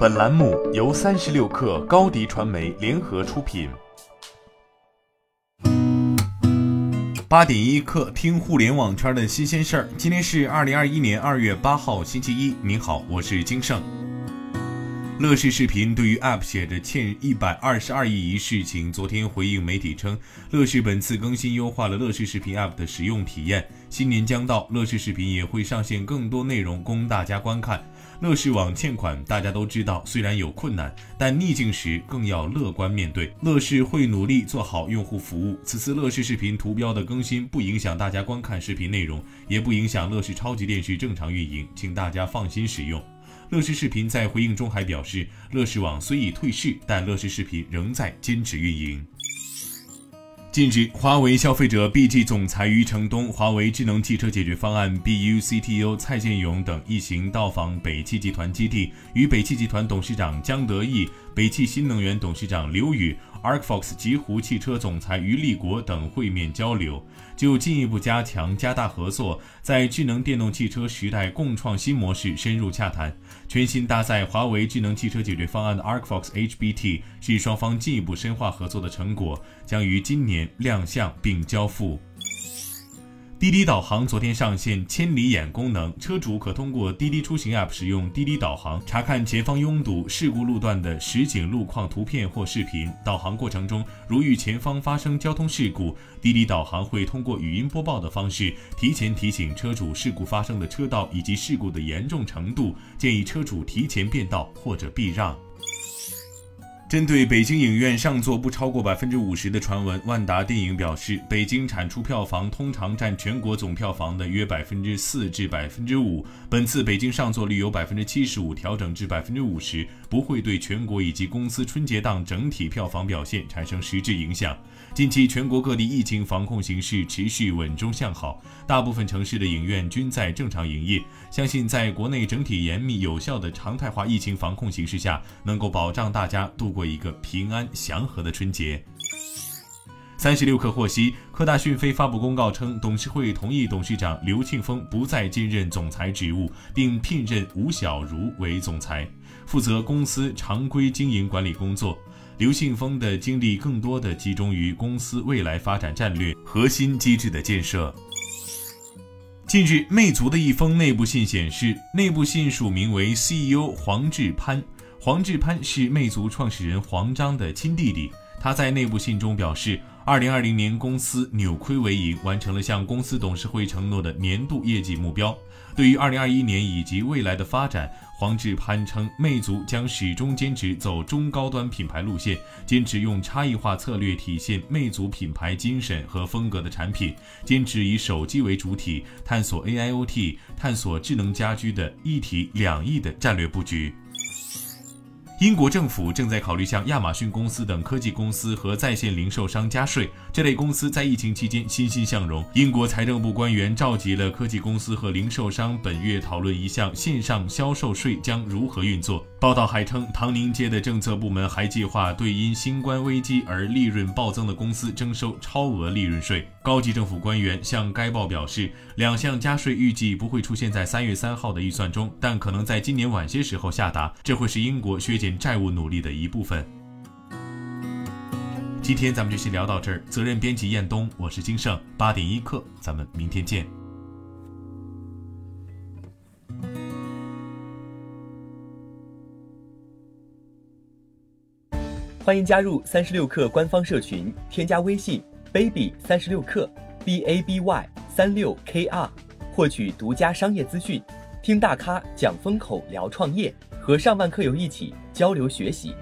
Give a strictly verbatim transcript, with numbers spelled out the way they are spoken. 本栏目由三十六氪高迪传媒联合出品。八点一刻，听互联网圈的新鲜事儿。今天是二零二一年二月八号，星期一。您好，我是金盛。乐视视频对于 App 写着欠一百二十二亿一事情，昨天回应媒体称，乐视本次更新优化了乐视视频 App 的使用体验。新年将到，乐视视频也会上线更多内容供大家观看。乐视网欠款大家都知道，虽然有困难，但逆境时更要乐观面对。乐视会努力做好用户服务。此次乐视视频图标的更新不影响大家观看视频内容，也不影响乐视超级电视正常运营，请大家放心使用。乐视视频在回应中还表示，乐视网虽已退市，但乐视视频仍在坚持运营。近日，华为消费者 B G 总裁余承东、华为智能汽车解决方案 B U C T O 蔡建勇等一行到访北汽集团基地，与北汽集团董事长江德义、北汽新能源董事长刘宇、ARCFOX 极狐汽车总裁于立国等会面交流，就进一步加强加大合作，在智能电动汽车时代共创新模式深入洽谈。全新搭载华为智能汽车解决方案的 ARCFOX H B T 是双方进一步深化合作的成果，将于今年亮相并交付。滴滴导航昨天上线千里眼功能，车主可通过滴滴出行 App 使用滴滴导航查看前方拥堵、事故路段的实景路况图片或视频。导航过程中，如遇前方发生交通事故，滴滴导航会通过语音播报的方式提前提醒车主事故发生的车道以及事故的严重程度，建议车主提前变道或者避让。针对北京影院上座不超过 百分之五十 的传闻，万达电影表示，北京产出票房通常占全国总票房的约 百分之四 至 百分之五， 本次北京上座率由 百分之七十五 调整至 百分之五十， 不会对全国以及公司春节档整体票房表现产生实质影响。近期全国各地疫情防控形势持续稳中向好，大部分城市的影院均在正常营业，相信在国内整体严密有效的常态化疫情防控形势下，能够保障大家度过一个平安祥和的春节。三十六氪获悉，科大讯飞发布公告称，董事会同意董事长刘庆峰不再兼任总裁职务，并聘任吴晓如为总裁，负责公司常规经营管理工作。刘庆峰的精力更多的集中于公司未来发展战略、核心机制的建设。近日，魅族的一封内部信显示，内部信署名为 C E O 黄志攀。黄志攀是魅族创始人黄章的亲弟弟，他在内部信中表示，二零二零年公司扭亏为盈，完成了向公司董事会承诺的年度业绩目标。对于二零二一年以及未来的发展，黄志攀称，魅族将始终坚持走中高端品牌路线，坚持用差异化策略体现魅族品牌精神和风格的产品，坚持以手机为主体，探索 A I O T， 探索智能家居的一体两翼的战略布局。英国政府正在考虑向亚马逊公司等科技公司和在线零售商加税，这类公司在疫情期间欣欣向荣。英国财政部官员召集了科技公司和零售商本月讨论一项线上销售税将如何运作。报道还称，唐宁街的政策部门还计划对因新冠危机而利润暴增的公司征收超额利润税。高级政府官员向该报表示，两项加税预计不会出现在三月三号的预算中，但可能在今年晚些时候下达，这会是英国削减债务努力的一部分。今天咱们就先聊到这儿，责任编辑彦东，我是金盛，八点一刻，咱们明天见。欢迎加入三十六氪官方社群，添加微信 baby 三十六氪 b a b y 三六 k r， 获取独家商业资讯，听大咖讲风口，聊创业，和上万客友一起交流学习。